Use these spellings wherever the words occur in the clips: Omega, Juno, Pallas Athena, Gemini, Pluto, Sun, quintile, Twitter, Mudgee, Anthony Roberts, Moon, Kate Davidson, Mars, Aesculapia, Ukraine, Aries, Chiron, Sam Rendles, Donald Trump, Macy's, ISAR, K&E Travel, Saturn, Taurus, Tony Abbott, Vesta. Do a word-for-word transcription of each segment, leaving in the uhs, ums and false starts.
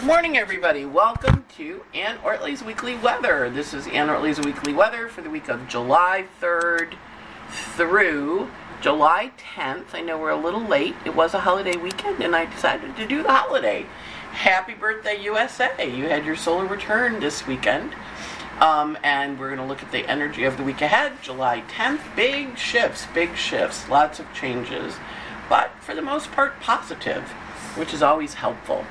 Good morning, everybody. Welcome to Anne Ortelee's Weekly Weather. This is Anne Ortelee's Weekly Weather for the week of July third through July tenth. I know we're a little late. It was a holiday weekend, and I decided to do the holiday. Happy birthday, U S A. You had your solar return this weekend. Um, and we're going to look at the energy of the week ahead, July tenth. Big shifts, big shifts, lots of changes. But for the most part, positive, which is always helpful.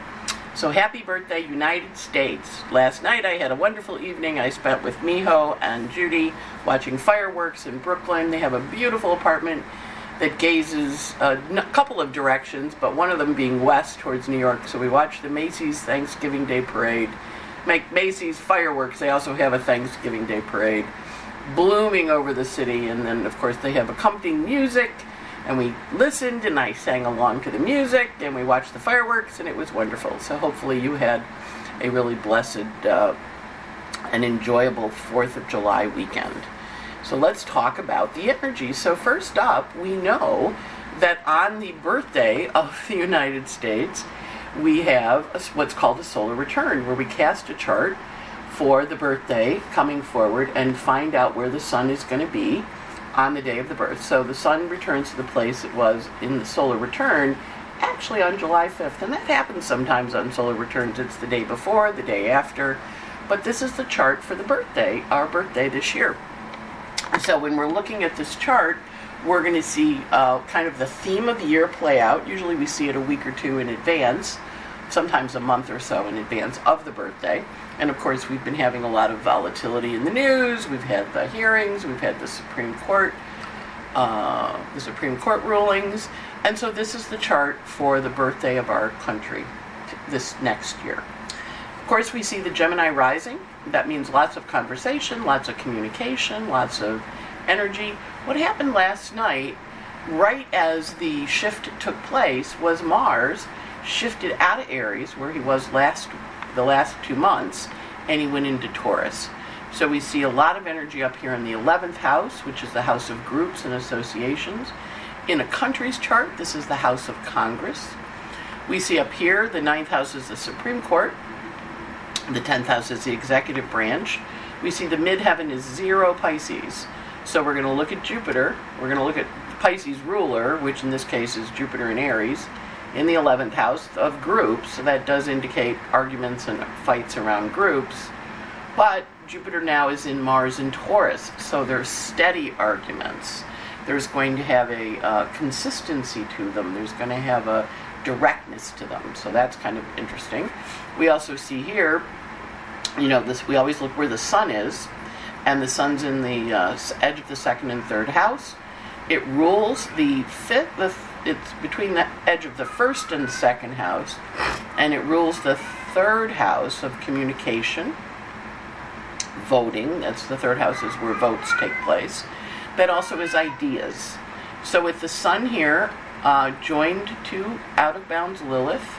So happy birthday, United States. Last night I had a wonderful evening I spent with Miho and Judy watching fireworks in Brooklyn. They have a beautiful apartment that gazes a couple of directions, but one of them being west towards New York. So we watched the Macy's Thanksgiving Day Parade. Make Macy's fireworks. They also have a Thanksgiving Day Parade blooming over the city. And then, of course, they have accompanying music. And we listened, and I sang along to the music, and we watched the fireworks, and it was wonderful. So hopefully you had a really blessed uh, and enjoyable fourth of July weekend. So let's talk about the energy. So first up, we know that on the birthday of the United States, we have a, what's called a solar return, where we cast a chart for the birthday coming forward and find out where the sun is going to be on the day of the birth. So the sun returns to the place it was in the solar return, actually on July fifth. And that happens sometimes on solar returns. It's the day before, the day after. But this is the chart for the birthday, our birthday this year. So when we're looking at this chart, we're going to see uh, kind of the theme of the year play out. Usually we see it a week or two in advance, sometimes a month or so in advance of the birthday. And of course, we've been having a lot of volatility in the news. We've had the hearings, we've had the Supreme Court, uh, the Supreme Court rulings. And so this is the chart for the birthday of our country this next year. Of course, we see the Gemini rising. That means lots of conversation, lots of communication, lots of energy. What happened last night, right as the shift took place, was Mars shifted out of Aries, where he was last the last two months, and he went into Taurus. So we see a lot of energy up here in the eleventh house, which is the house of groups and associations. In a country's chart, this is the house of Congress. We see up here, the ninth house is the Supreme Court. The tenth house is the executive branch. We see the midheaven is zero Pisces. So we're going to look at Jupiter. We're going to look at Pisces ruler, which in this case is Jupiter in Aries, in the eleventh house of groups, so that does indicate arguments and fights around groups. But Jupiter now is in Mars and Taurus, so there's steady arguments. There's going to have a uh, consistency to them. There's going to have a directness to them, so that's kind of interesting. We also see here, you know, this. We always look where the sun is, and the sun's in the uh, edge of the second and third house. It rules the fifth, the th- it's between the edge of the first and second house, and it rules the third house of communication, voting. That's the third house is where votes take place. That also is ideas. So with the sun here uh, joined to out-of-bounds Lilith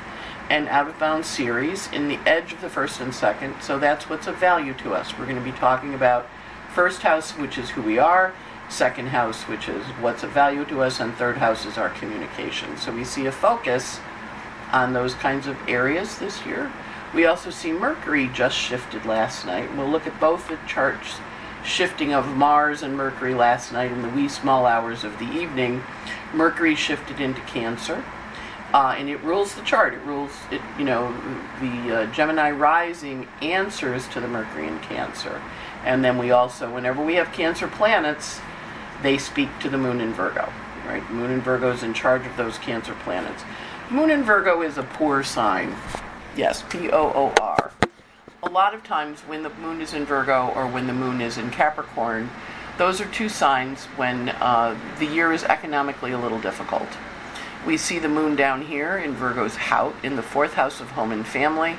and out-of-bounds Ceres in the edge of the first and second, so that's what's of value to us. We're going to be talking about first house, which is who we are, second house, which is what's of value to us, and third house is our communication. So we see a focus on those kinds of areas this year. We also see Mercury just shifted last night. We'll look at both the charts shifting of Mars and Mercury last night in the wee small hours of the evening. Mercury shifted into Cancer, uh, and it rules the chart. It rules, it, you know, the uh, Gemini rising answers to the Mercury in Cancer. And then we also, whenever we have Cancer planets, they speak to the moon in Virgo, right? Moon in Virgo is in charge of those Cancer planets. Moon in Virgo is a poor sign. Yes, P O O R. A lot of times when the moon is in Virgo or when the moon is in Capricorn, those are two signs when uh, the year is economically a little difficult. We see the moon down here in Virgo's house, in the fourth house of home and family,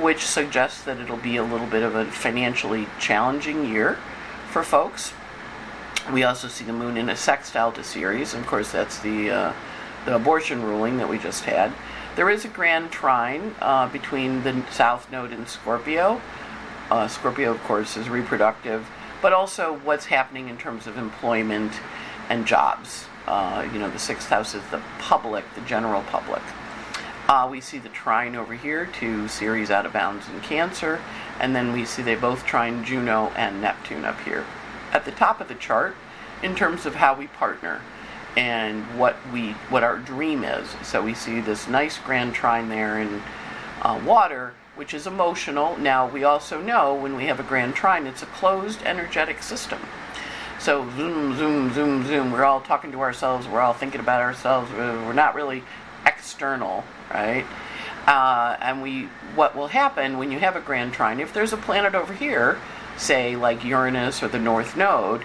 which suggests that it'll be a little bit of a financially challenging year for folks. We also see the moon in a sextile to Ceres. Of course, that's the uh, the abortion ruling that we just had. There is a grand trine uh, between the South Node and Scorpio. Uh, Scorpio, of course, is reproductive, but also what's happening in terms of employment and jobs. Uh, you know, the sixth house is the public, the general public. Uh, we see the trine over here to Ceres out of bounds in Cancer, and then we see they both trine Juno and Neptune up here. At the top of the chart, in terms of how we partner and what we what our dream is. So we see this nice grand trine there in uh, water, which is emotional. Now, we also know when we have a grand trine, it's a closed energetic system. So zoom, zoom, zoom, zoom. We're all talking to ourselves. We're all thinking about ourselves. We're not really external, right? Uh, and we, what will happen when you have a grand trine, if there's a planet over here, say like Uranus or the North Node,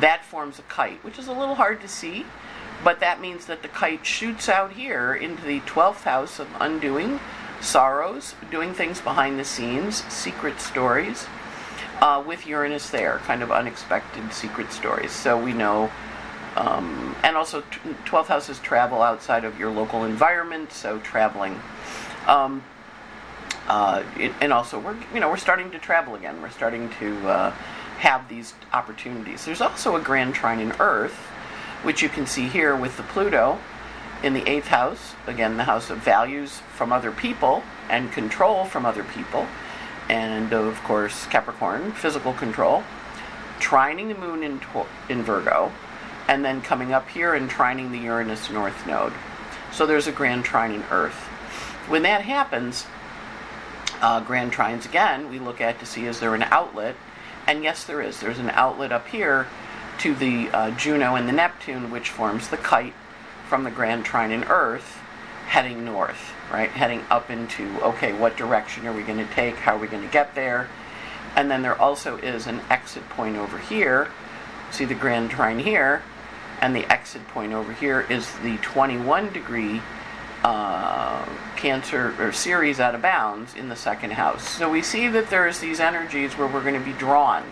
that forms a kite, which is a little hard to see, but that means that the kite shoots out here into the twelfth house of undoing, sorrows, doing things behind the scenes, secret stories, uh, with Uranus there, kind of unexpected secret stories. So we know, um, and also t twelfth houses travel outside of your local environment, so traveling. Um, uh, it, and also, we're you know we're starting to travel again. We're starting to uh, have these opportunities. There's also a grand trine in Earth, which you can see here with the Pluto in the eighth house, again the house of values from other people and control from other people, and of course Capricorn, physical control, trining the moon in, in Virgo, and then coming up here and trining the Uranus North Node. So there's a grand trine in Earth. When that happens, uh, grand trines again, we look at to see is there an outlet. And yes, there is. There's an outlet up here to the uh, Juno and the Neptune, which forms the kite from the grand trine in Earth, heading north, right? Heading up into, okay, what direction are we going to take? How are we going to get there? And then there also is an exit point over here. See the grand trine here, and the exit point over here is the twenty-one degree uh, Cancer or Ceres out of bounds in the second house. So we see that there's these energies where we're going to be drawn.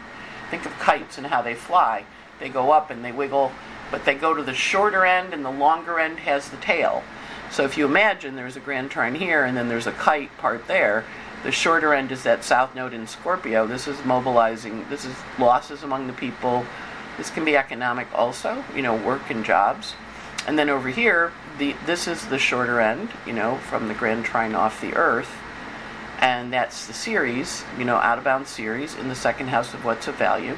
Think of kites and how they fly. They go up and they wiggle, but they go to the shorter end, and the longer end has the tail. So if you imagine there's a grand trine here and then there's a kite part there, the shorter end is that south node in Scorpio. This is mobilizing, this is losses among the people. This can be economic also, you know, work and jobs. And then over here, the, this is the shorter end, you know, from the grand trine off the Earth. And that's the Ceres, you know, out-of-bounds Ceres in the second house of what's of value.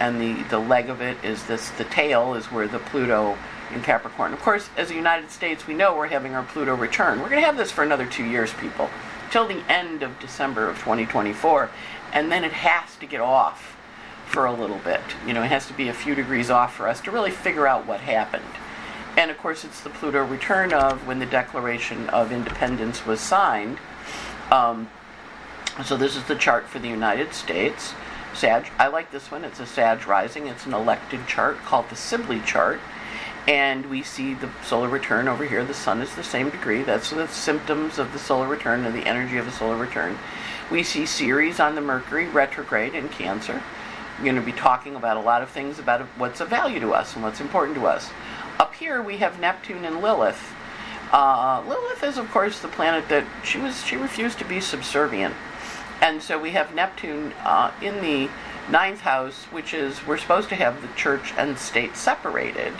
And the, the leg of it is this, the tail is where the Pluto in Capricorn. Of course, as the United States, we know we're having our Pluto return. We're going to have this for another two years, people, till the end of December of twenty twenty-four. And then it has to get off for a little bit. You know, it has to be a few degrees off for us to really figure out what happened. And, of course, it's the Pluto return of when the Declaration of Independence was signed. Um, so this is the chart for the United States. Sag, I like this one. It's a Sag rising. It's an elected chart called the Sibley chart. And we see the solar return over here. The sun is the same degree. That's the symptoms of the solar return and the energy of the solar return. We see Ceres on the Mercury retrograde in Cancer. We're going to be talking about a lot of things about what's of value to us and what's important to us. Up here we have Neptune and Lilith. Uh, Lilith is, of course, the planet that she was. She refused to be subservient. And so we have Neptune uh, in the ninth house, which is we're supposed to have the church and state separated.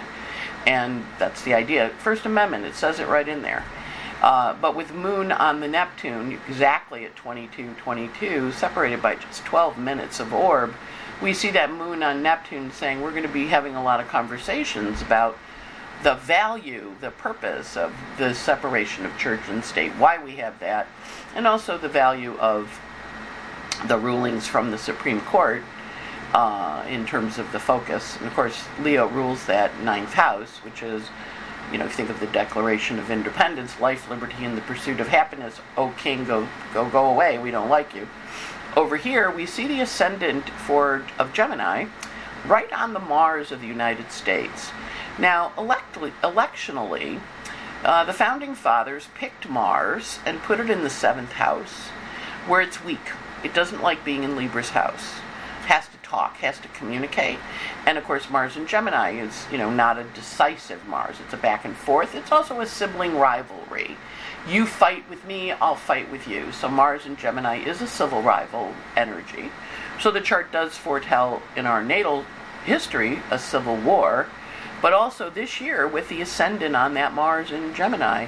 And that's the idea. First Amendment, it says it right in there. Uh, but with Moon on the Neptune, exactly at twenty-two twenty-two, separated by just twelve minutes of orb, we see that Moon on Neptune saying we're going to be having a lot of conversations about the value, the purpose of the separation of church and state, why we have that, and also the value of the rulings from the Supreme Court uh, in terms of the focus. And of course, Leo rules that ninth house, which is, you know, if you think of the Declaration of Independence, life, liberty, and the pursuit of happiness. O king, go, go, go away, we don't like you. Over here, we see the ascendant for of Gemini right on the Mars of the United States. Now, electly, electionally, uh, the Founding Fathers picked Mars and put it in the seventh house, where it's weak. It doesn't like being in Libra's house. It has to talk, has to communicate. And, of course, Mars in Gemini is, you know, not a decisive Mars. It's a back and forth. It's also a sibling rivalry. You fight with me, I'll fight with you. So Mars in Gemini is a civil rival energy. So the chart does foretell in our natal history a civil war. But also this year, with the ascendant on that Mars in Gemini,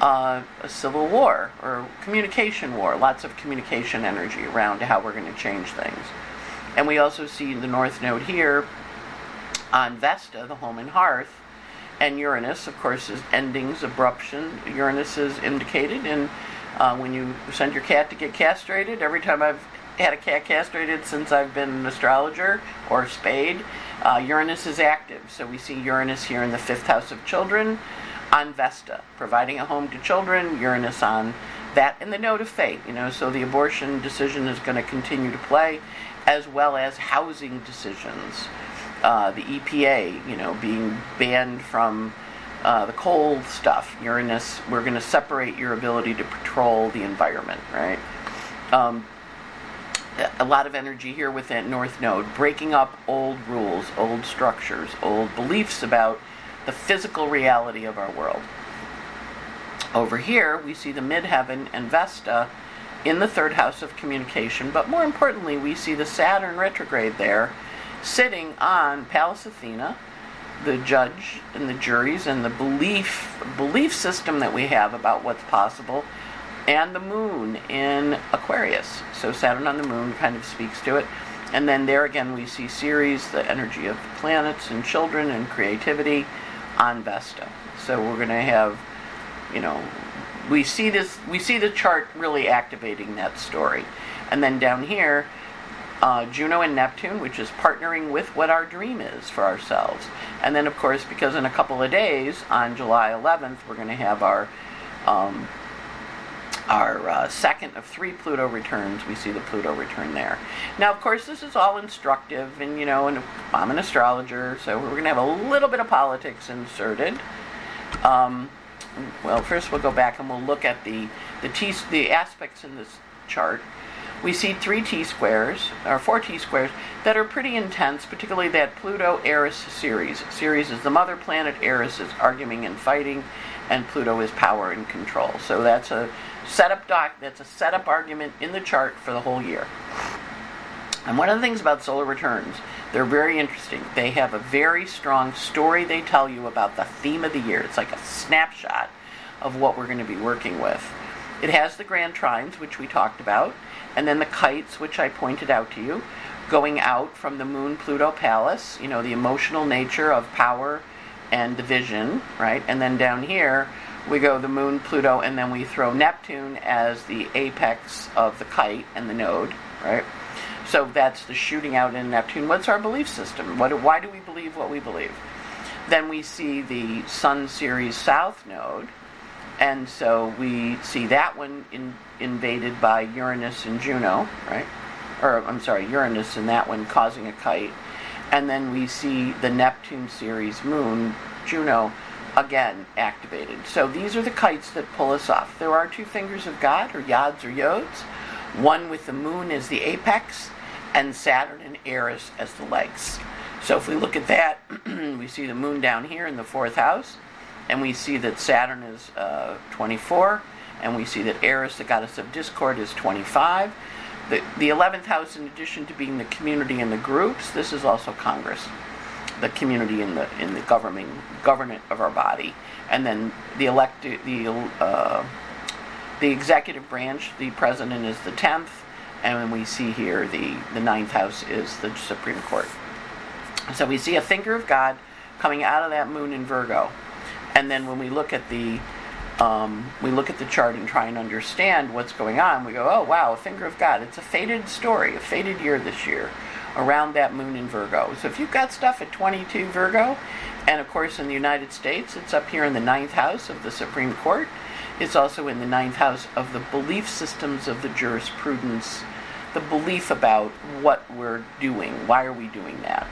uh, a civil war or communication war, lots of communication energy around how we're going to change things. And we also see the North Node here on Vesta, the home and hearth, and Uranus, of course, is endings, abruption. Uranus is indicated, and uh, when you send your cat to get castrated, every time I've had a cat castrated since I've been an astrologer or spade, uh, Uranus is active. So we see Uranus here in the fifth house of children on Vesta, providing a home to children, Uranus on that, and the node of fate, you know, so the abortion decision is going to continue to play, as well as housing decisions. Uh, the E P A, you know, being banned from uh, the coal stuff. Uranus, we're going to separate your ability to patrol the environment, right? Um, a lot of energy here with that North Node, breaking up old rules, old structures, old beliefs about the physical reality of our world. Over here, we see the midheaven and Vesta in the third house of communication, but more importantly, we see the Saturn retrograde there, sitting on Pallas Athena, the judge and the juries and the belief belief system that we have about what's possible, and the moon in Aquarius. So Saturn on the moon kind of speaks to it. And then there again we see Ceres, the energy of the planets and children and creativity on Vesta. So we're going to have, you know, we see this, we see the chart really activating that story. And then down here, Uh, Juno and Neptune, which is partnering with what our dream is for ourselves. And then, of course, because in a couple of days, on July eleventh, we're going to have our um, our uh, second of three Pluto returns. We see the Pluto return there. Now, of course, this is all instructive, and, you know, and I'm an astrologer, so we're going to have a little bit of politics inserted. Um, well, first we'll go back and we'll look at the the, t- the aspects in this chart. We see three T-squares, or four T-squares, that are pretty intense, particularly that Pluto, Eris, Ceres. Ceres is the mother planet, Eris is arguing and fighting, and Pluto is power and control. So that's a setup doc, that's a setup argument in the chart for the whole year. And one of the things about solar returns, they're very interesting. They have a very strong story they tell you about the theme of the year. It's like a snapshot of what we're going to be working with. It has the grand trines, which we talked about, and then the kites, which I pointed out to you, going out from the moon Pluto Pallas, you know, the emotional nature of power and division, right? And then down here, we go the moon Pluto, and then we throw Neptune as the apex of the kite and the node, right? So that's the shooting out in Neptune. What's our belief system? What, why do we believe what we believe? Then we see the Sun Ceres South node, and so we see that one in, invaded by Uranus and Juno, right? Or, I'm sorry, Uranus and that one causing a kite. And then we see the Neptune Ceres moon, Juno, again activated. So these are the kites that pull us off. There are two fingers of God, or yods or yods. One with the moon as the apex, and Saturn and Eris as the legs. So if we look at that, we see the moon down here in the fourth house. And we see that Saturn is uh, twenty-four, and we see that Eris, the goddess of discord, is twenty-five. The, the eleventh house, in addition to being the community and the groups, this is also Congress, the community and the in the governing government of our body, and then the elect the uh, the executive branch, the president is the tenth, and when we see here the the ninth house is the Supreme Court. So we see a finger of God coming out of that moon in Virgo. And then when we look at the um, we look at the chart and try and understand what's going on, we go, oh, wow, a finger of God. It's a fated story, a fated year this year around that moon in Virgo. So if you've got stuff at twenty-two Virgo, and, of course, in the United States, it's up here in the ninth house of the Supreme Court. It's also in the ninth house of the belief systems of the jurisprudence, the belief about what we're doing. Why are we doing that?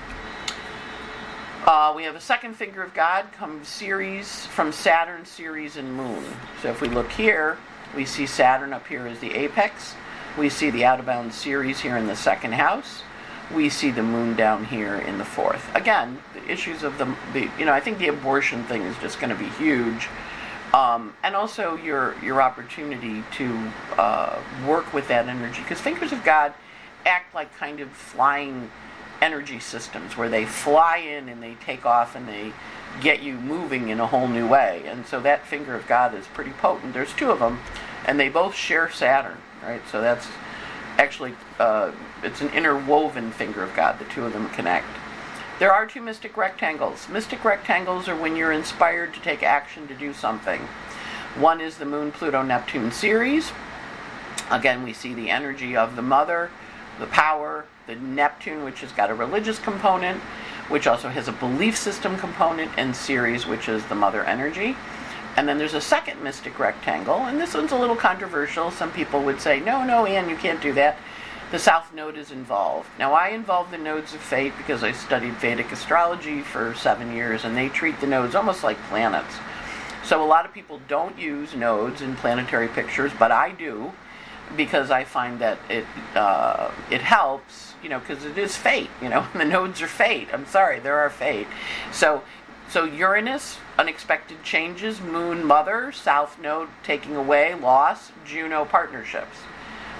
Uh, we have a second finger of God come Ceres from Saturn, Ceres, and Moon. So if we look here, we see Saturn up here as the apex. We see the out-of-bounds Ceres here in the second house. We see the Moon down here in the fourth. Again, the issues of the, the you know, I think the abortion thing is just going to be huge. Um, and also your, your opportunity to uh, work with that energy. Because fingers of God act like kind of flying energy systems where they fly in and they take off and they get you moving in a whole new way. And so that finger of God is pretty potent. There's two of them, and they both share Saturn, right? So that's actually, uh, it's an interwoven finger of God. The two of them connect. There are two mystic rectangles. Mystic rectangles are when you're inspired to take action to do something. One is the Moon, Pluto, Neptune, Ceres. Again, we see the energy of the mother, the power, the Neptune, which has got a religious component, which also has a belief system component, and Ceres, which is the mother energy. And then there's a second mystic rectangle, and this one's a little controversial. Some people would say, no, no, Anne, you can't do that. The South Node is involved. Now, I involve the nodes of fate because I studied Vedic astrology for seven years, and they treat the nodes almost like planets. So a lot of people don't use nodes in planetary pictures, but I do, because I find that it uh, it helps, you know, because it is fate, you know. The nodes are fate. I'm sorry, they're our fate. So, so Uranus, unexpected changes, Moon, Mother, South Node, taking away, loss, Juno, partnerships.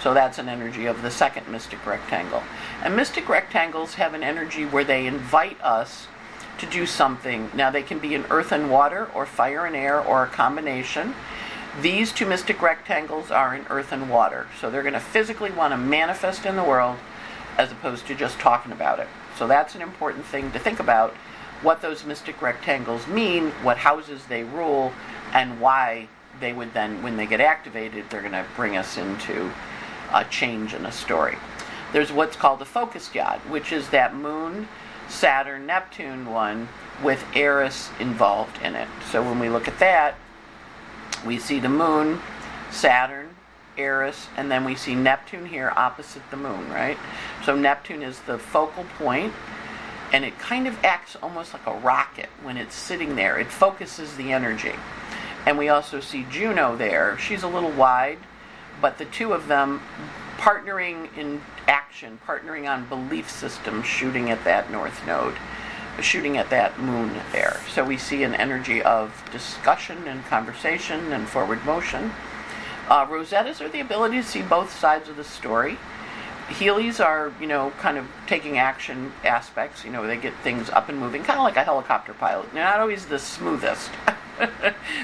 So that's an energy of the second mystic rectangle. And mystic rectangles have an energy where they invite us to do something. Now, they can be in earth and water, or fire and air, or a combination. These two mystic rectangles are in earth and water. So they're going to physically want to manifest in the world as opposed to just talking about it. So that's an important thing to think about, what those mystic rectangles mean, what houses they rule, and why they would then, when they get activated, they're going to bring us into a change in a story. There's what's called the focus god, which is that Moon, Saturn, Neptune one with Eris involved in it. So when we look at that, we see the Moon, Saturn, Eris, and then we see Neptune here opposite the Moon, right? So Neptune is the focal point, and it kind of acts almost like a rocket when it's sitting there. It focuses the energy. And we also see Juno there. She's a little wide, but the two of them partnering in action, partnering on belief system, shooting at that North Node, shooting at that Moon there. So we see an energy of discussion and conversation and forward motion. Uh, Rosettas are the ability to see both sides of the story. Heelys are, you know, kind of taking action aspects. You know, they get things up and moving, kind of like a helicopter pilot. They're not always the smoothest,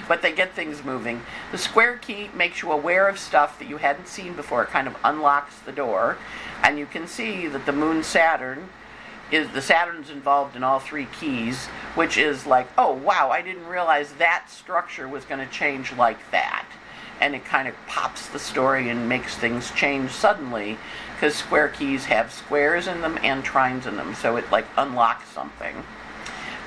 but they get things moving. The square key makes you aware of stuff that you hadn't seen before. It kind of unlocks the door, and you can see that the Moon, Saturn, is the Saturn's involved in all three keys, which is like, oh, wow, I didn't realize that structure was going to change like that. And it kind of pops the story and makes things change suddenly, because square keys have squares in them and trines in them, so it, like, unlocks something.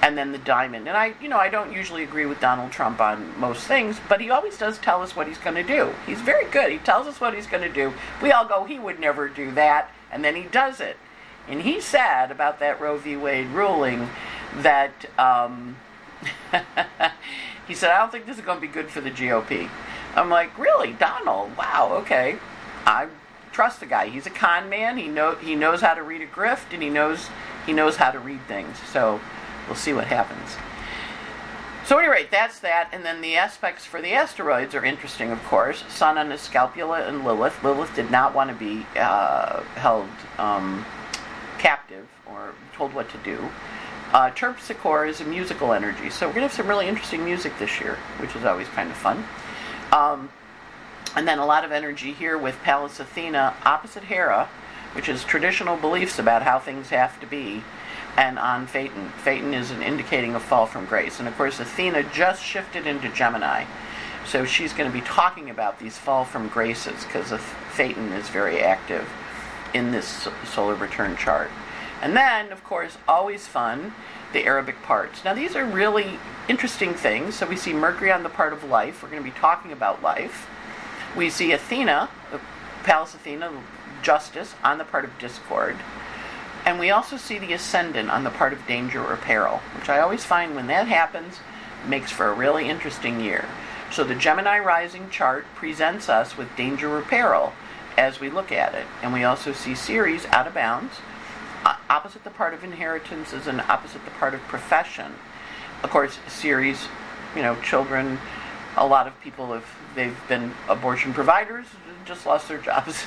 And then the diamond. And I, you know, I don't usually agree with Donald Trump on most things, but he always does tell us what he's going to do. He's very good. He tells us what he's going to do. We all go, he would never do that, and then he does it. And he said about that Roe v. Wade ruling that, um, he said, I don't think this is going to be good for the G O P. I'm like, really, Donald? Wow, okay. I trust the guy. He's a con man. He know he knows how to read a grift, and he knows he knows how to read things. So we'll see what happens. So at any rate, that's that. And then the aspects for the asteroids are interesting, of course. Sun on Aesculapia and Lilith. Lilith did not want to be uh, held... Um, captive or told what to do. Uh, Terpsichore is a musical energy, so we're going to have some really interesting music this year, which is always kind of fun. Um, and then a lot of energy here with Pallas Athena opposite Hera, which is traditional beliefs about how things have to be, and on Phaeton. Phaeton is an indicating of fall from grace. And of course, Athena just shifted into Gemini, so she's going to be talking about these fall from graces, because Phaeton is very active in this solar return chart. And then, of course, always fun, the Arabic parts. Now, these are really interesting things. So we see Mercury on the part of life. We're going to be talking about life. We see Athena, Pallas Athena, justice, on the part of discord. And we also see the ascendant on the part of danger or peril, which I always find when that happens, makes for a really interesting year. So the Gemini rising chart presents us with danger or peril as we look at it. And we also see Ceres out of bounds, uh, opposite the part of inheritances and opposite the part of profession. Of course, Ceres, you know, children, a lot of people, if they've been abortion providers, just lost their jobs.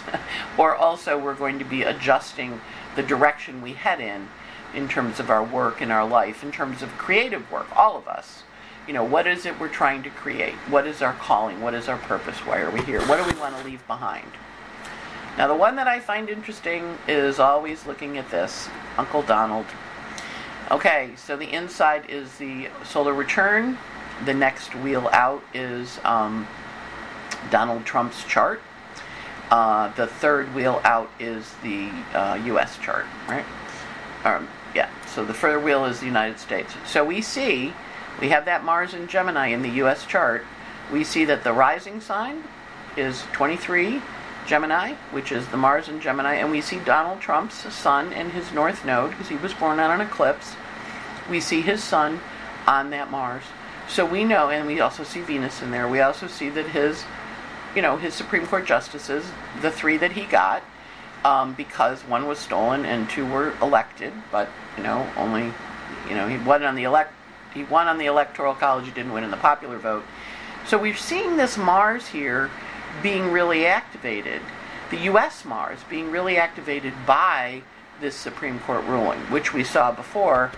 Or also, we're going to be adjusting the direction we head in in terms of our work and our life, in terms of creative work, all of us. You know, what is it we're trying to create? What is our calling? What is our purpose? Why are we here? What do we want to leave behind? Now, the one that I find interesting is always looking at this, Uncle Donald. Okay, so the inside is the solar return. The next wheel out is um, Donald Trump's chart. Uh, the third wheel out is the uh, U S chart, right? Um, yeah, so the further wheel is the United States. So we see, we have that Mars in Gemini in the U S chart. We see that the rising sign is twenty-three Gemini, which is the Mars in Gemini, and we see Donald Trump's sun in his north node, because he was born on an eclipse. We see his sun on that Mars. So we know, and we also see Venus in there. We also see that his, you know, his Supreme Court justices, the three that he got, um, because one was stolen and two were elected, but, you know, only, you know, he won on the elect, he won on the Electoral College, he didn't win in the popular vote. So we're seeing this Mars here being really activated, the U S Mars being really activated by this Supreme Court ruling, which we saw before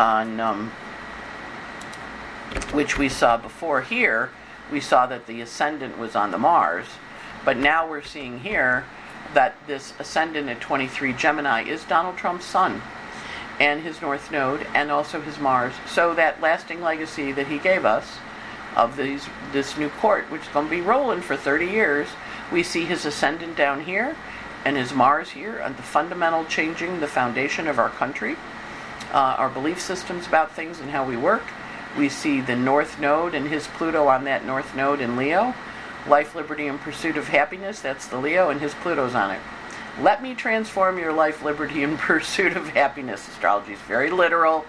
on, um, which we saw before here, we saw that the ascendant was on the Mars, but now we're seeing here that this ascendant at twenty-three Gemini is Donald Trump's sun, and his north node, and also his Mars, so that lasting legacy that he gave us, of these this new court, which is going to be rolling for thirty years, we see his ascendant down here and his Mars here, and the fundamental changing the foundation of our country, uh, our belief systems about things and how we work. We see the North Node and his Pluto on that North Node in Leo. Life, liberty, and pursuit of happiness, that's the Leo, and his Pluto's on it. Let me transform your life, liberty, and pursuit of happiness. Astrology is very literal.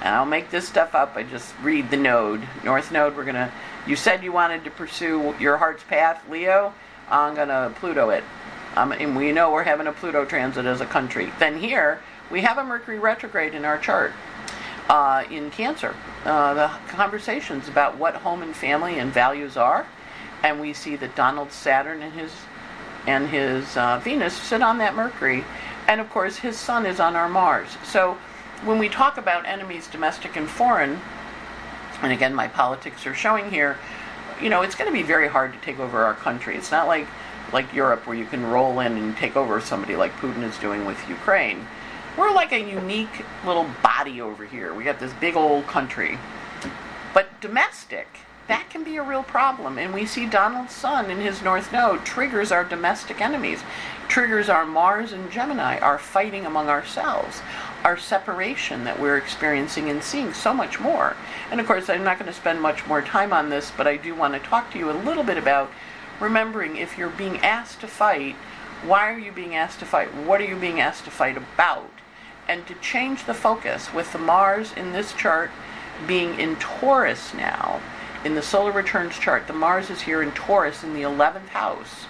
And I'll make this stuff up. I just read the node. North node, we're going to... You said you wanted to pursue your heart's path, Leo. I'm going to Pluto it. Um, and we know we're having a Pluto transit as a country. Then here, we have a Mercury retrograde in our chart. Uh, in Cancer. Uh, the conversations about what home and family and values are. And we see that Donald's Saturn and his, and his uh, Venus sit on that Mercury. And, of course, his sun is on our Mars. So... when we talk about enemies, domestic and foreign, and again, my politics are showing here, you know, it's going to be very hard to take over our country. It's not like, like Europe where you can roll in and take over somebody like Putin is doing with Ukraine. We're like a unique little body over here. We got this big old country. But domestic, that can be a real problem. And we see Donald's sun in his North Node triggers our domestic enemies, triggers our Mars and Gemini, our fighting among ourselves, our separation that we're experiencing and seeing so much more. And of course, I'm not going to spend much more time on this, but I do want to talk to you a little bit about remembering if you're being asked to fight, why are you being asked to fight? What are you being asked to fight about? And to change the focus with the Mars in this chart being in Taurus now, in the solar returns chart, the Mars is here in Taurus in the eleventh house.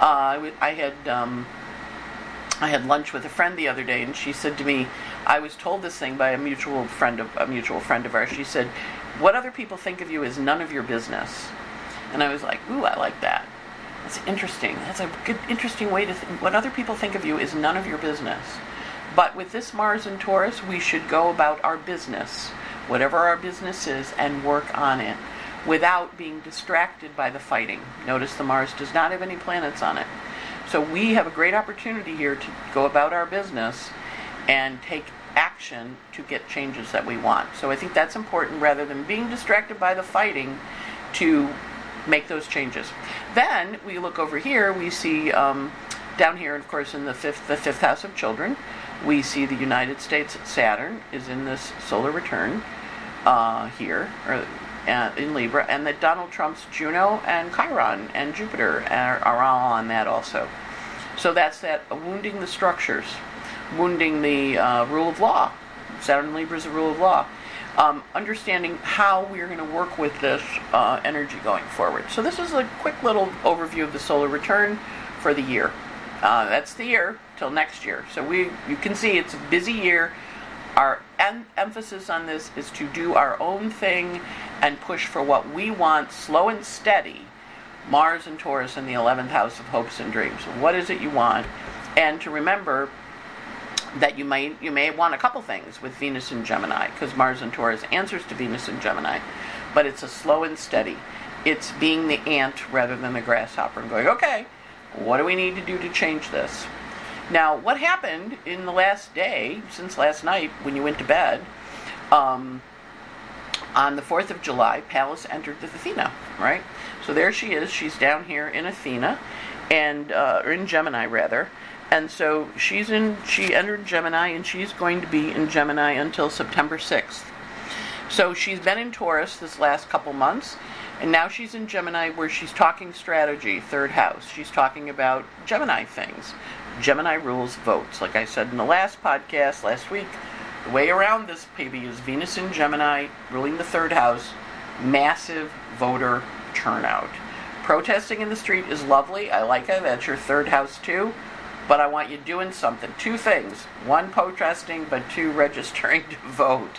Uh, I had... Um, I had lunch with a friend the other day, and she said to me, I was told this thing by a mutual friend of a mutual friend of ours. She said, what other people think of you is none of your business. And I was like, ooh, I like that. That's interesting. That's a good, interesting way to think. What other people think of you is none of your business. But with this Mars in Taurus, we should go about our business, whatever our business is, and work on it without being distracted by the fighting. Notice the Mars does not have any planets on it. So we have a great opportunity here to go about our business and take action to get changes that we want. So I think that's important, rather than being distracted by the fighting, to make those changes. Then we look over here, we see um, down here, of course, in the fifth, the fifth house of children, we see the United States Saturn is in this solar return uh, here, or Uh, in Libra, and that Donald Trump's Juno and Chiron and Jupiter are, are all on that also. So that's that wounding the structures, wounding the uh, rule of law. Saturn and Libra is the rule of law. Um, understanding how we're going to work with this uh, energy going forward. So this is a quick little overview of the solar return for the year. Uh, that's the year till next year. So we, you can see it's a busy year. Our em- emphasis on this is to do our own thing and push for what we want, slow and steady. Mars and Taurus in the eleventh house of hopes and dreams. What is it you want? And to remember that you may you may want a couple things with Venus and Gemini, because Mars and Taurus answers to Venus and Gemini, but it's a slow and steady. It's being the ant rather than the grasshopper and going, okay, what do we need to do to change this? Now, what happened in the last day, since last night when you went to bed, um, on the fourth of July, Pallas entered the Athena, right? So there she is. She's down here in Athena, and uh, or in Gemini, rather. And so she's in. She entered Gemini, and she's going to be in Gemini until September sixth. So she's been in Taurus this last couple months, and now she's in Gemini, where she's talking strategy, third house. She's talking about Gemini things. Gemini rules votes. Like I said in the last podcast last week, the way around this baby is Venus in Gemini ruling the third house, massive voter turnout. Protesting in the street is lovely. I like it. That's your third house too. But I want you doing something. Two things. One, protesting, but two, registering to vote.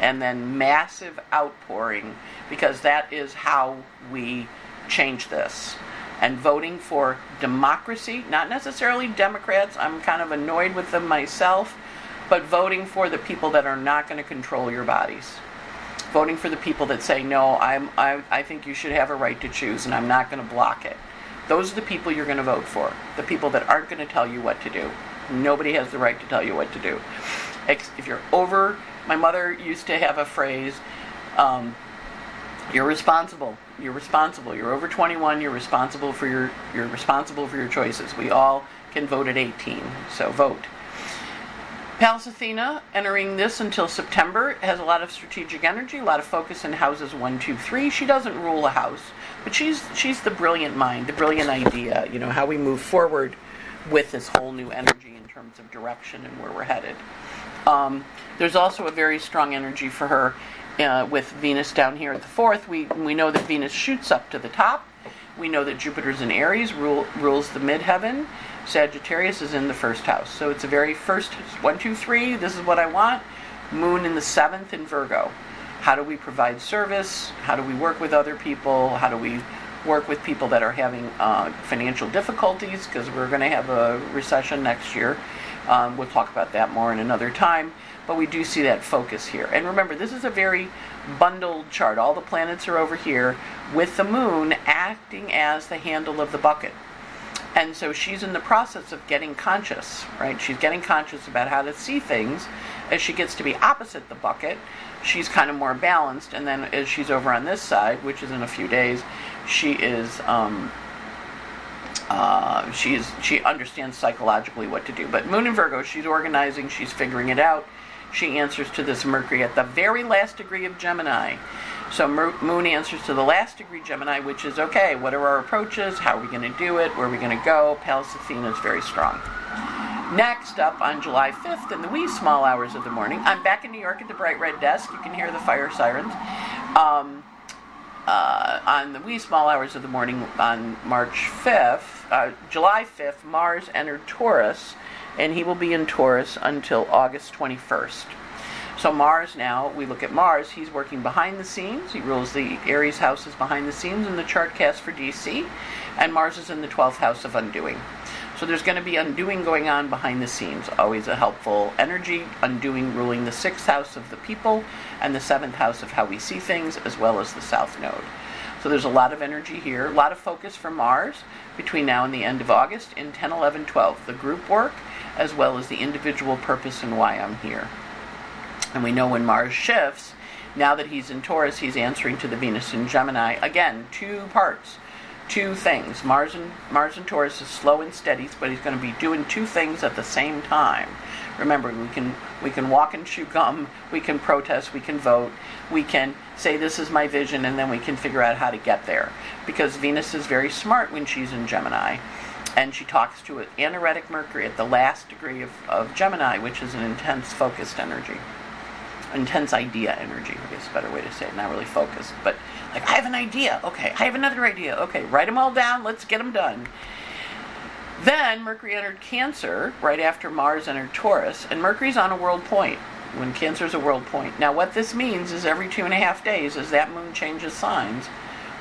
And then massive outpouring, because that is how we change this. And voting for democracy, not necessarily Democrats. I'm kind of annoyed with them myself. But voting for the people that are not going to control your bodies. Voting for the people that say, no, I'm, I, I think you should have a right to choose, and I'm not going to block it. Those are the people you're going to vote for. The people that aren't going to tell you what to do. Nobody has the right to tell you what to do. If you're over, my mother used to have a phrase, um, you're responsible. You're responsible. You're over twenty-one, you're responsible for your, you're responsible for your choices. We all can vote at eighteen, so vote. Pallas Athena, entering this until September, has a lot of strategic energy, a lot of focus in houses one, two, three. She doesn't rule a house, but she's she's the brilliant mind, the brilliant idea, you know, how we move forward with this whole new energy in terms of direction and where we're headed. Um, there's also a very strong energy for her uh, with Venus down here at the fourth. We, we know that Venus shoots up to the top. We know that Jupiter's in Aries, rule, rules the midheaven. Sagittarius is in the first house. So it's a very first, one, two, three, this is what I want. Moon in the seventh in Virgo. How do we provide service? How do we work with other people? How do we work with people that are having uh, financial difficulties? Because we're going to have a recession next year. Um, we'll talk about that more in another time. But we do see that focus here. And remember, this is a very bundled chart. All the planets are over here with the moon acting as the handle of the bucket. And so she's in the process of getting conscious, right? She's getting conscious about how to see things. As she gets to be opposite the bucket, she's kind of more balanced. And then as she's over on this side, which is in a few days, she is um, uh, she is she understands psychologically what to do. But Moon in Virgo, she's organizing, she's figuring it out. She answers to this Mercury at the very last degree of Gemini. So Moon answers to the last degree Gemini, which is, okay, what are our approaches? How are we going to do it? Where are we going to go? Pallas Athena is very strong. Next up, on July fifth, in the wee small hours of the morning, I'm back in New York at the Bright Red Desk. You can hear the fire sirens. Um, uh, on the wee small hours of the morning on March fifth, uh, July fifth, Mars entered Taurus, and he will be in Taurus until August twenty-first. So Mars now, we look at Mars, he's working behind the scenes. He rules the Aries houses behind the scenes in the chart cast for D C. And Mars is in the twelfth house of undoing. So there's going to be undoing going on behind the scenes. Always a helpful energy. Undoing ruling the sixth house of the people and the seventh house of how we see things, as well as the south node. So there's a lot of energy here. A lot of focus for Mars between now and the end of August in ten, eleven, twelve. The group work, as well as the individual purpose and why I'm here. And we know when Mars shifts, now that he's in Taurus, he's answering to the Venus in Gemini. Again, two parts, two things. Mars and, Mars and Taurus is slow and steady, but he's going to be doing two things at the same time. Remember, we can we can walk and chew gum, we can protest, we can vote, we can say this is my vision, and then we can figure out how to get there. Because Venus is very smart when she's in Gemini. And she talks to an aneretic Mercury at the last degree of, of Gemini, which is an intense, focused energy. Intense idea energy, I guess is a better way to say it, not really focused, but like, I have an idea, okay, I have another idea, okay, write them all down, let's get them done. Then Mercury entered Cancer right after Mars entered Taurus, and Mercury's on a world point, when Cancer's a world point. Now what this means is every two and a half days, as that moon changes signs,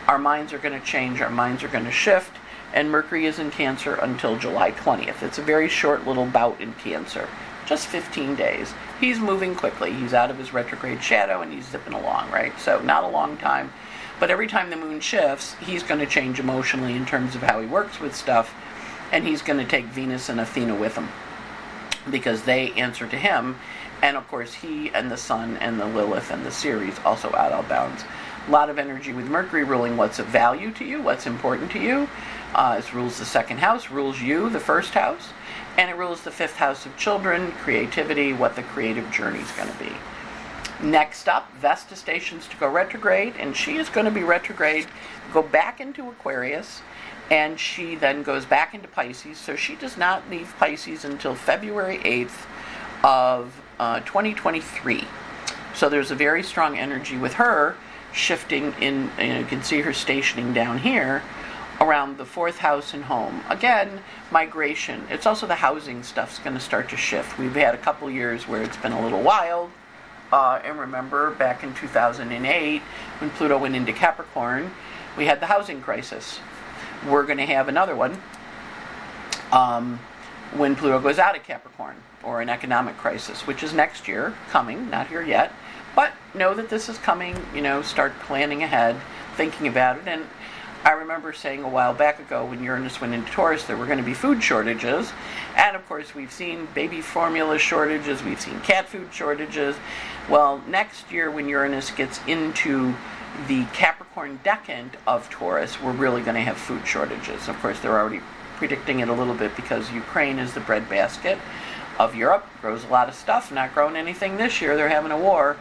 our minds are going to change, our minds are going to shift, and Mercury is in Cancer until July twentieth. It's a very short little bout in Cancer. just fifteen days. He's moving quickly. He's out of his retrograde shadow and he's zipping along, right? So not a long time. But every time the moon shifts, he's going to change emotionally in terms of how he works with stuff. And he's going to take Venus and Athena with him because they answer to him. And of course, he and the sun and the Lilith and the Ceres also out of bounds. A lot of energy with Mercury ruling what's of value to you, what's important to you. Uh, it rules the second house, rules you, the first house. And it rules the fifth house of children, creativity, what the creative journey is going to be. Next up, Vesta stations to go retrograde. And she is going to be retrograde, go back into Aquarius. And she then goes back into Pisces. So she does not leave Pisces until February eighth of uh, twenty twenty-three. So there's a very strong energy with her shifting in, you know, you can see her stationing down here around the fourth house and home. Again, migration. It's also the housing stuff's going to start to shift. We've had a couple years where it's been a little wild. Uh, and remember back in two thousand eight when Pluto went into Capricorn, we had the housing crisis. We're going to have another one um, when Pluto goes out of Capricorn, or an economic crisis, which is next year, coming, not here yet. But know that this is coming, you know, start planning ahead, thinking about it. And I remember saying a while back ago when Uranus went into Taurus there were going to be food shortages. And of course we've seen baby formula shortages, we've seen cat food shortages. Well, next year when Uranus gets into the Capricorn decant of Taurus, we're really going to have food shortages. Of course they're already predicting it a little bit because Ukraine is the breadbasket of Europe, grows a lot of stuff, not growing anything this year, they're having a war.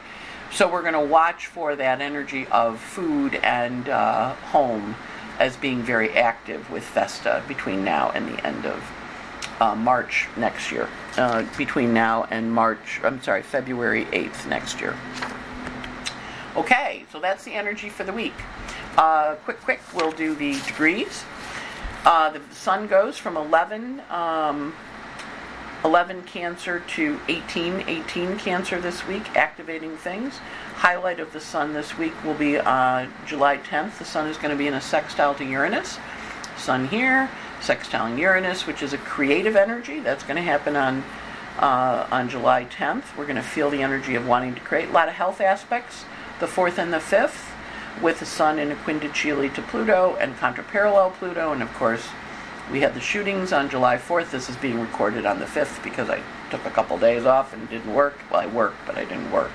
So we're going to watch for that energy of food and uh, home as being very active with Vesta between now and the end of uh, March next year. Uh, between now and March, I'm sorry, February eighth next year. Okay, so that's the energy for the week. Uh, quick, quick, we'll do the degrees. Uh, the sun goes from eleven... Um, eleven Cancer to eighteen, eighteen Cancer this week, activating things. Highlight of the sun this week will be uh, July tenth. The sun is going to be in a sextile to Uranus. Sun here, sextiling Uranus, which is a creative energy. That's going to happen on uh, on July tenth. We're going to feel the energy of wanting to create. A lot of health aspects, the fourth and the fifth, with the sun in a quintile to Pluto and contraparallel Pluto, and of course, we had the shootings on July fourth. This is being recorded on the fifth because I took a couple days off and didn't work. Well, I worked, but I didn't work.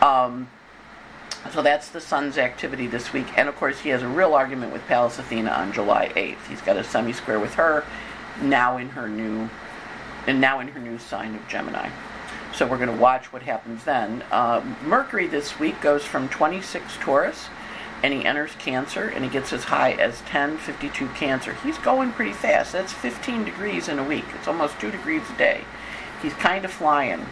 Um, so that's the sun's activity this week. And, of course, he has a real argument with Pallas Athena on July eighth. He's got a semi-square with her now in her new and now in her new sign of Gemini. So we're going to watch what happens then. Uh, Mercury this week goes from twenty-six Taurus, and he enters Cancer, and he gets as high as ten fifty-two Cancer. He's going pretty fast. That's fifteen degrees in a week. It's almost two degrees a day. He's kind of flying.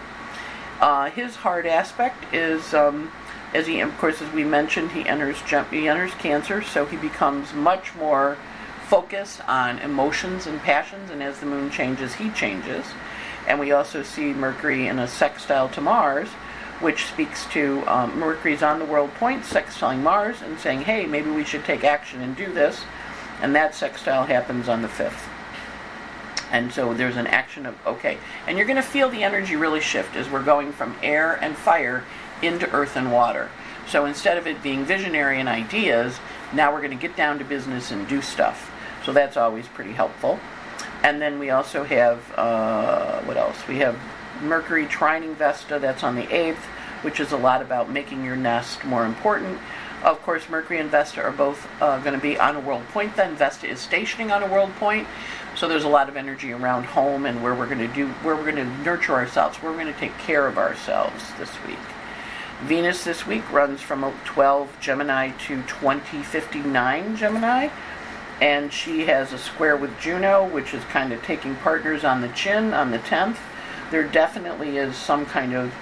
Uh, his hard aspect is, um, as he, of course, as we mentioned, he enters he enters Cancer, so he becomes much more focused on emotions and passions, and as the moon changes, he changes. And we also see Mercury in a sextile to Mars, which speaks to um, Mercury's on the world point, sextiling Mars, and saying, hey, maybe we should take action and do this. And that sextile happens on the fifth. And so there's an action of, okay. And you're going to feel the energy really shift as we're going from air and fire into earth and water. So instead of it being visionary and ideas, now we're going to get down to business and do stuff. So that's always pretty helpful. And then we also have, uh, what else? We have Mercury trining Vesta, that's on the eighth, which is a lot about making your nest more important. Of course, Mercury and Vesta are both uh, going to be on a world point then. Vesta is stationing on a world point, so there's a lot of energy around home and where we're going to do, where we're going to nurture ourselves, where we're going to take care of ourselves this week. Venus this week runs from twelve Gemini to twenty fifty-nine Gemini, and she has a square with Juno, which is kind of taking partners on the chin on the tenth. There definitely is some kind of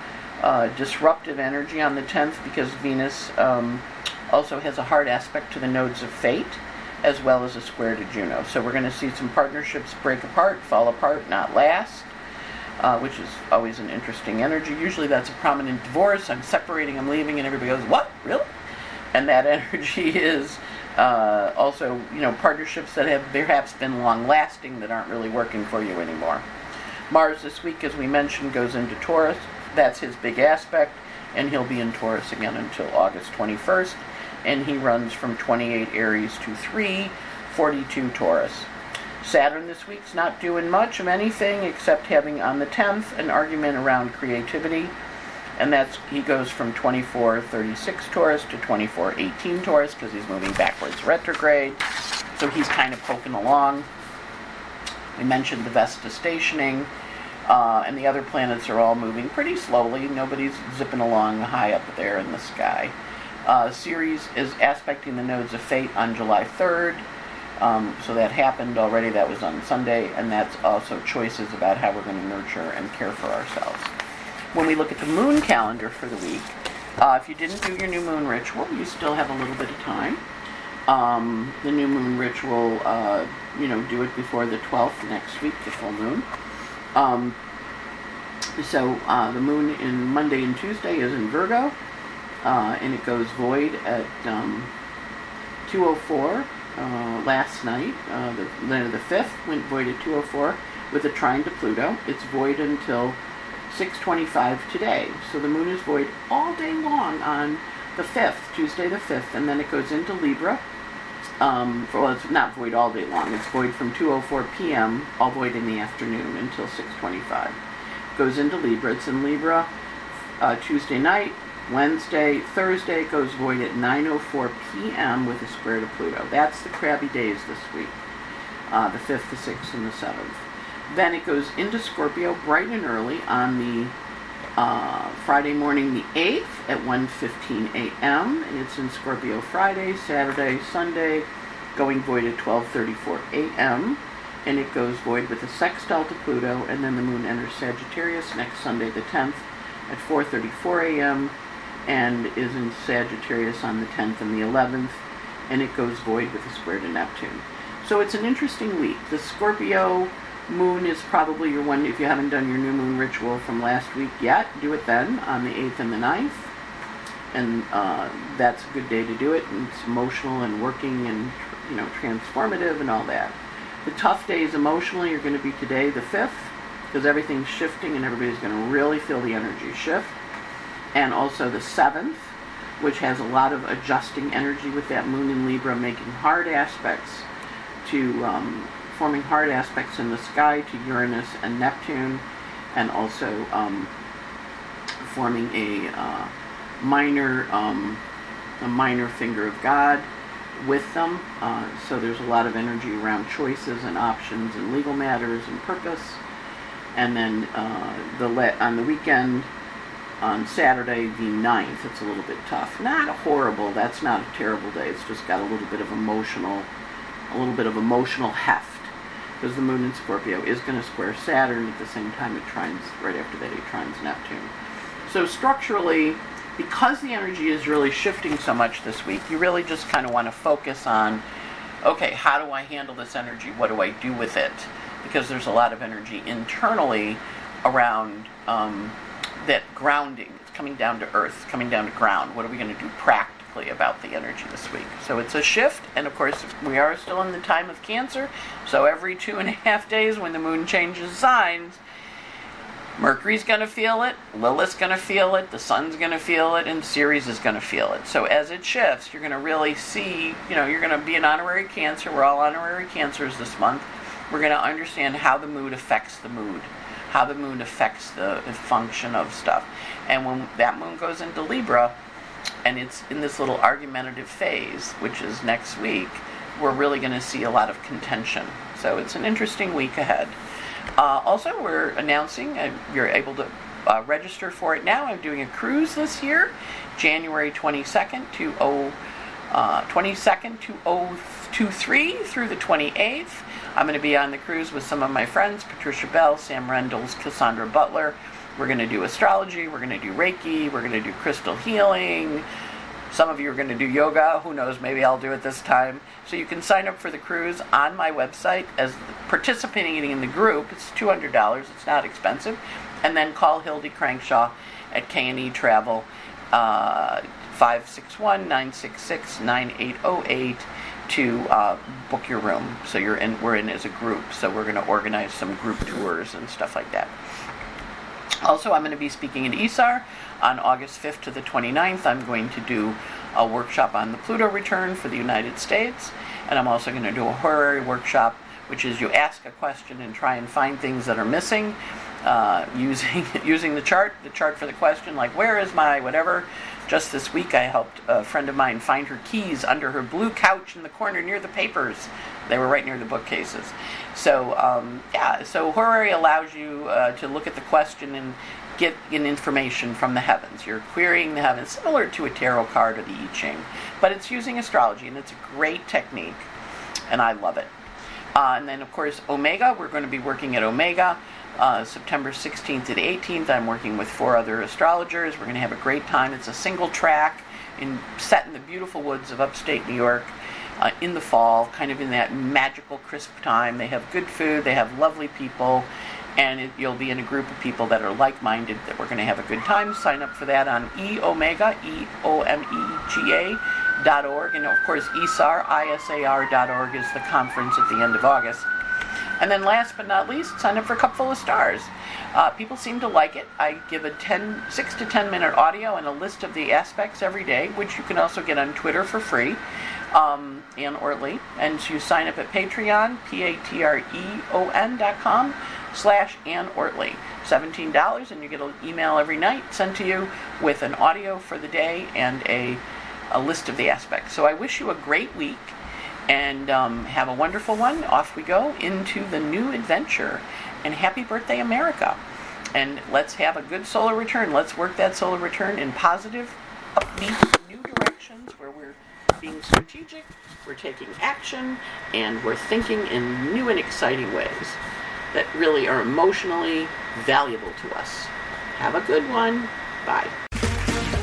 uh, disruptive energy on the tenth because Venus um, also has a hard aspect to the nodes of fate as well as a square to Juno. So we're going to see some partnerships break apart, fall apart, not last, uh, which is always an interesting energy. Usually that's a prominent divorce. I'm separating, I'm leaving, and everybody goes, what? Really? And that energy is uh, also, you know, partnerships that have perhaps been long-lasting that aren't really working for you anymore. Mars this week, as we mentioned, goes into Taurus. That's his big aspect, and he'll be in Taurus again until August twenty-first, and he runs from twenty-eight Aries to three forty-two Taurus. Saturn this week's not doing much of anything except having on the tenth an argument around creativity, and that's he goes from twenty-four thirty-six Taurus to twenty-four eighteen Taurus because he's moving backwards retrograde, so he's kind of poking along. We mentioned the Vesta stationing, uh, and the other planets are all moving pretty slowly. Nobody's zipping along high up there in the sky. Uh, Ceres is aspecting the nodes of fate on July third. Um, so that happened already. That was on Sunday, and that's also choices about how we're going to nurture and care for ourselves. When we look at the moon calendar for the week, uh, if you didn't do your new moon ritual, you still have a little bit of time. Um, the new moon ritual, uh, you know, do it before the twelfth next week, the full moon. Um, so uh, the moon in Monday and Tuesday is in Virgo, uh, and it goes void at um, two oh four. Uh, last night, uh, the, the fifth, went void at two oh four with a trine to Pluto. It's void until six twenty-five today. So the moon is void all day long on the fifth, Tuesday the fifth, and then it goes into Libra. Um, for, well, it's not void all day long. It's void from two oh four p m, all void in the afternoon until six twenty-five. It goes into Libra. It's in Libra uh, Tuesday night. Wednesday, Thursday goes void at nine oh four p m with a square to Pluto. That's the crabby days this week, uh, the fifth, the sixth, and the seventh. Then it goes into Scorpio bright and early on the uh, Friday morning, the eighth, at one fifteen a m, and it's in Scorpio Friday, Saturday, Sunday, going void at twelve thirty-four a m, and it goes void with a sextile to Pluto, and then the moon enters Sagittarius next Sunday, the tenth, at four thirty-four a m, and is in Sagittarius on the tenth and the eleventh, and it goes void with a square to Neptune. So it's an interesting week. The Scorpio moon is probably your one. If you haven't done your new moon ritual from last week yet, do it then on the eighth and the ninth, and uh, that's a good day to do it, and it's emotional and working and, you know, transformative and all that. The tough days emotionally are going to be today, the fifth, because everything's shifting and everybody's going to really feel the energy shift. And also the seventh, which has a lot of adjusting energy with that moon in Libra, making hard aspects to, um, forming hard aspects in the sky to Uranus and Neptune, and also um, forming a uh, minor, um, a minor finger of God with them. Uh, so there's a lot of energy around choices and options and legal matters and purpose. And then uh, the le- on the weekend, on Saturday the ninth, it's a little bit tough. Not horrible, that's not a terrible day. It's just got a little bit of emotional, a little bit of emotional heft, because the moon in Scorpio is going to square Saturn at the same time it trines, right after that it trines Neptune. So structurally, because the energy is really shifting so much this week, you really just kind of want to focus on, okay, how do I handle this energy? What do I do with it? Because there's a lot of energy internally around um, that grounding. It's coming down to earth, it's coming down to ground. What are we going to do practically about the energy this week? So it's a shift, and of course we are still in the time of Cancer, so every two and a half days when the moon changes signs, Mercury's going to feel it, Lilith's going to feel it, the sun's going to feel it, and Ceres is going to feel it. So as it shifts, you're going to really see, you know, you're going to be an honorary Cancer. We're all honorary Cancers this month. We're going to understand how the mood affects the mood, how the moon affects the function of stuff. And when that moon goes into Libra, and it's in this little argumentative phase, which is next week, we're really going to see a lot of contention. So it's an interesting week ahead. Uh, also, we're announcing, uh, you're able to uh, register for it now. I'm doing a cruise this year, January twenty-second to oh, uh, twenty-second to oh twenty-three through the twenty-eighth. I'm going to be on the cruise with some of my friends, Patricia Bell, Sam Rendles, Cassandra Butler. We're going to do astrology, we're going to do Reiki, we're going to do crystal healing. Some of you are going to do yoga. Who knows, maybe I'll do it this time. So you can sign up for the cruise on my website as participating in the group. It's two hundred dollars, it's not expensive. And then call Hildy Crankshaw at K and E Travel, uh, five six one, nine six six, nine eight zero eight to uh, book your room. So you're in, we're in as a group, so we're going to organize some group tours and stuff like that. Also, I'm going to be speaking at I S A R on August fifth to the twenty-ninth. I'm going to do a workshop on the Pluto return for the United States, and I'm also going to do a horary workshop, which is you ask a question and try and find things that are missing uh, using using the chart, the chart for the question, like where is my whatever. Just this week I helped a friend of mine find her keys under her blue couch in the corner near the papers. They were right near the bookcases. So um, yeah, so horary allows you uh, to look at the question and get in information from the heavens. You're querying the heavens, similar to a tarot card or the I Ching, but it's using astrology, and it's a great technique, and I love it. Uh, and then, of course, Omega. We're going to be working at Omega uh, September sixteenth to the eighteenth. I'm working with four other astrologers. We're going to have a great time. It's a single track in, set in the beautiful woods of upstate New York uh, in the fall, kind of in that magical, crisp time. They have good food. They have lovely people. And it, you'll be in a group of people that are like-minded, that we're going to have a good time. Sign up for that on eomega, E O M E G A dot org. And, of course, I S A R, I S A R dot org is the conference at the end of August. And then last but not least, sign up for Cupful of Stars. Uh, people seem to like it. I give a six to ten minute audio and a list of the aspects every day, which you can also get on Twitter for free. Um, Anne Ortelee. And you sign up at Patreon, P A T R E O N dot com. slash Anne Ortelee, seventeen dollars, and you get an email every night sent to you with an audio for the day and a, a list of the aspects. So I wish you a great week, and um, have a wonderful one. Off we go into the new adventure, and happy birthday, America. And let's have a good solar return. Let's work that solar return in positive, upbeat, new directions where we're being strategic, we're taking action, and we're thinking in new and exciting ways that really are emotionally valuable to us. Have a good one. Bye.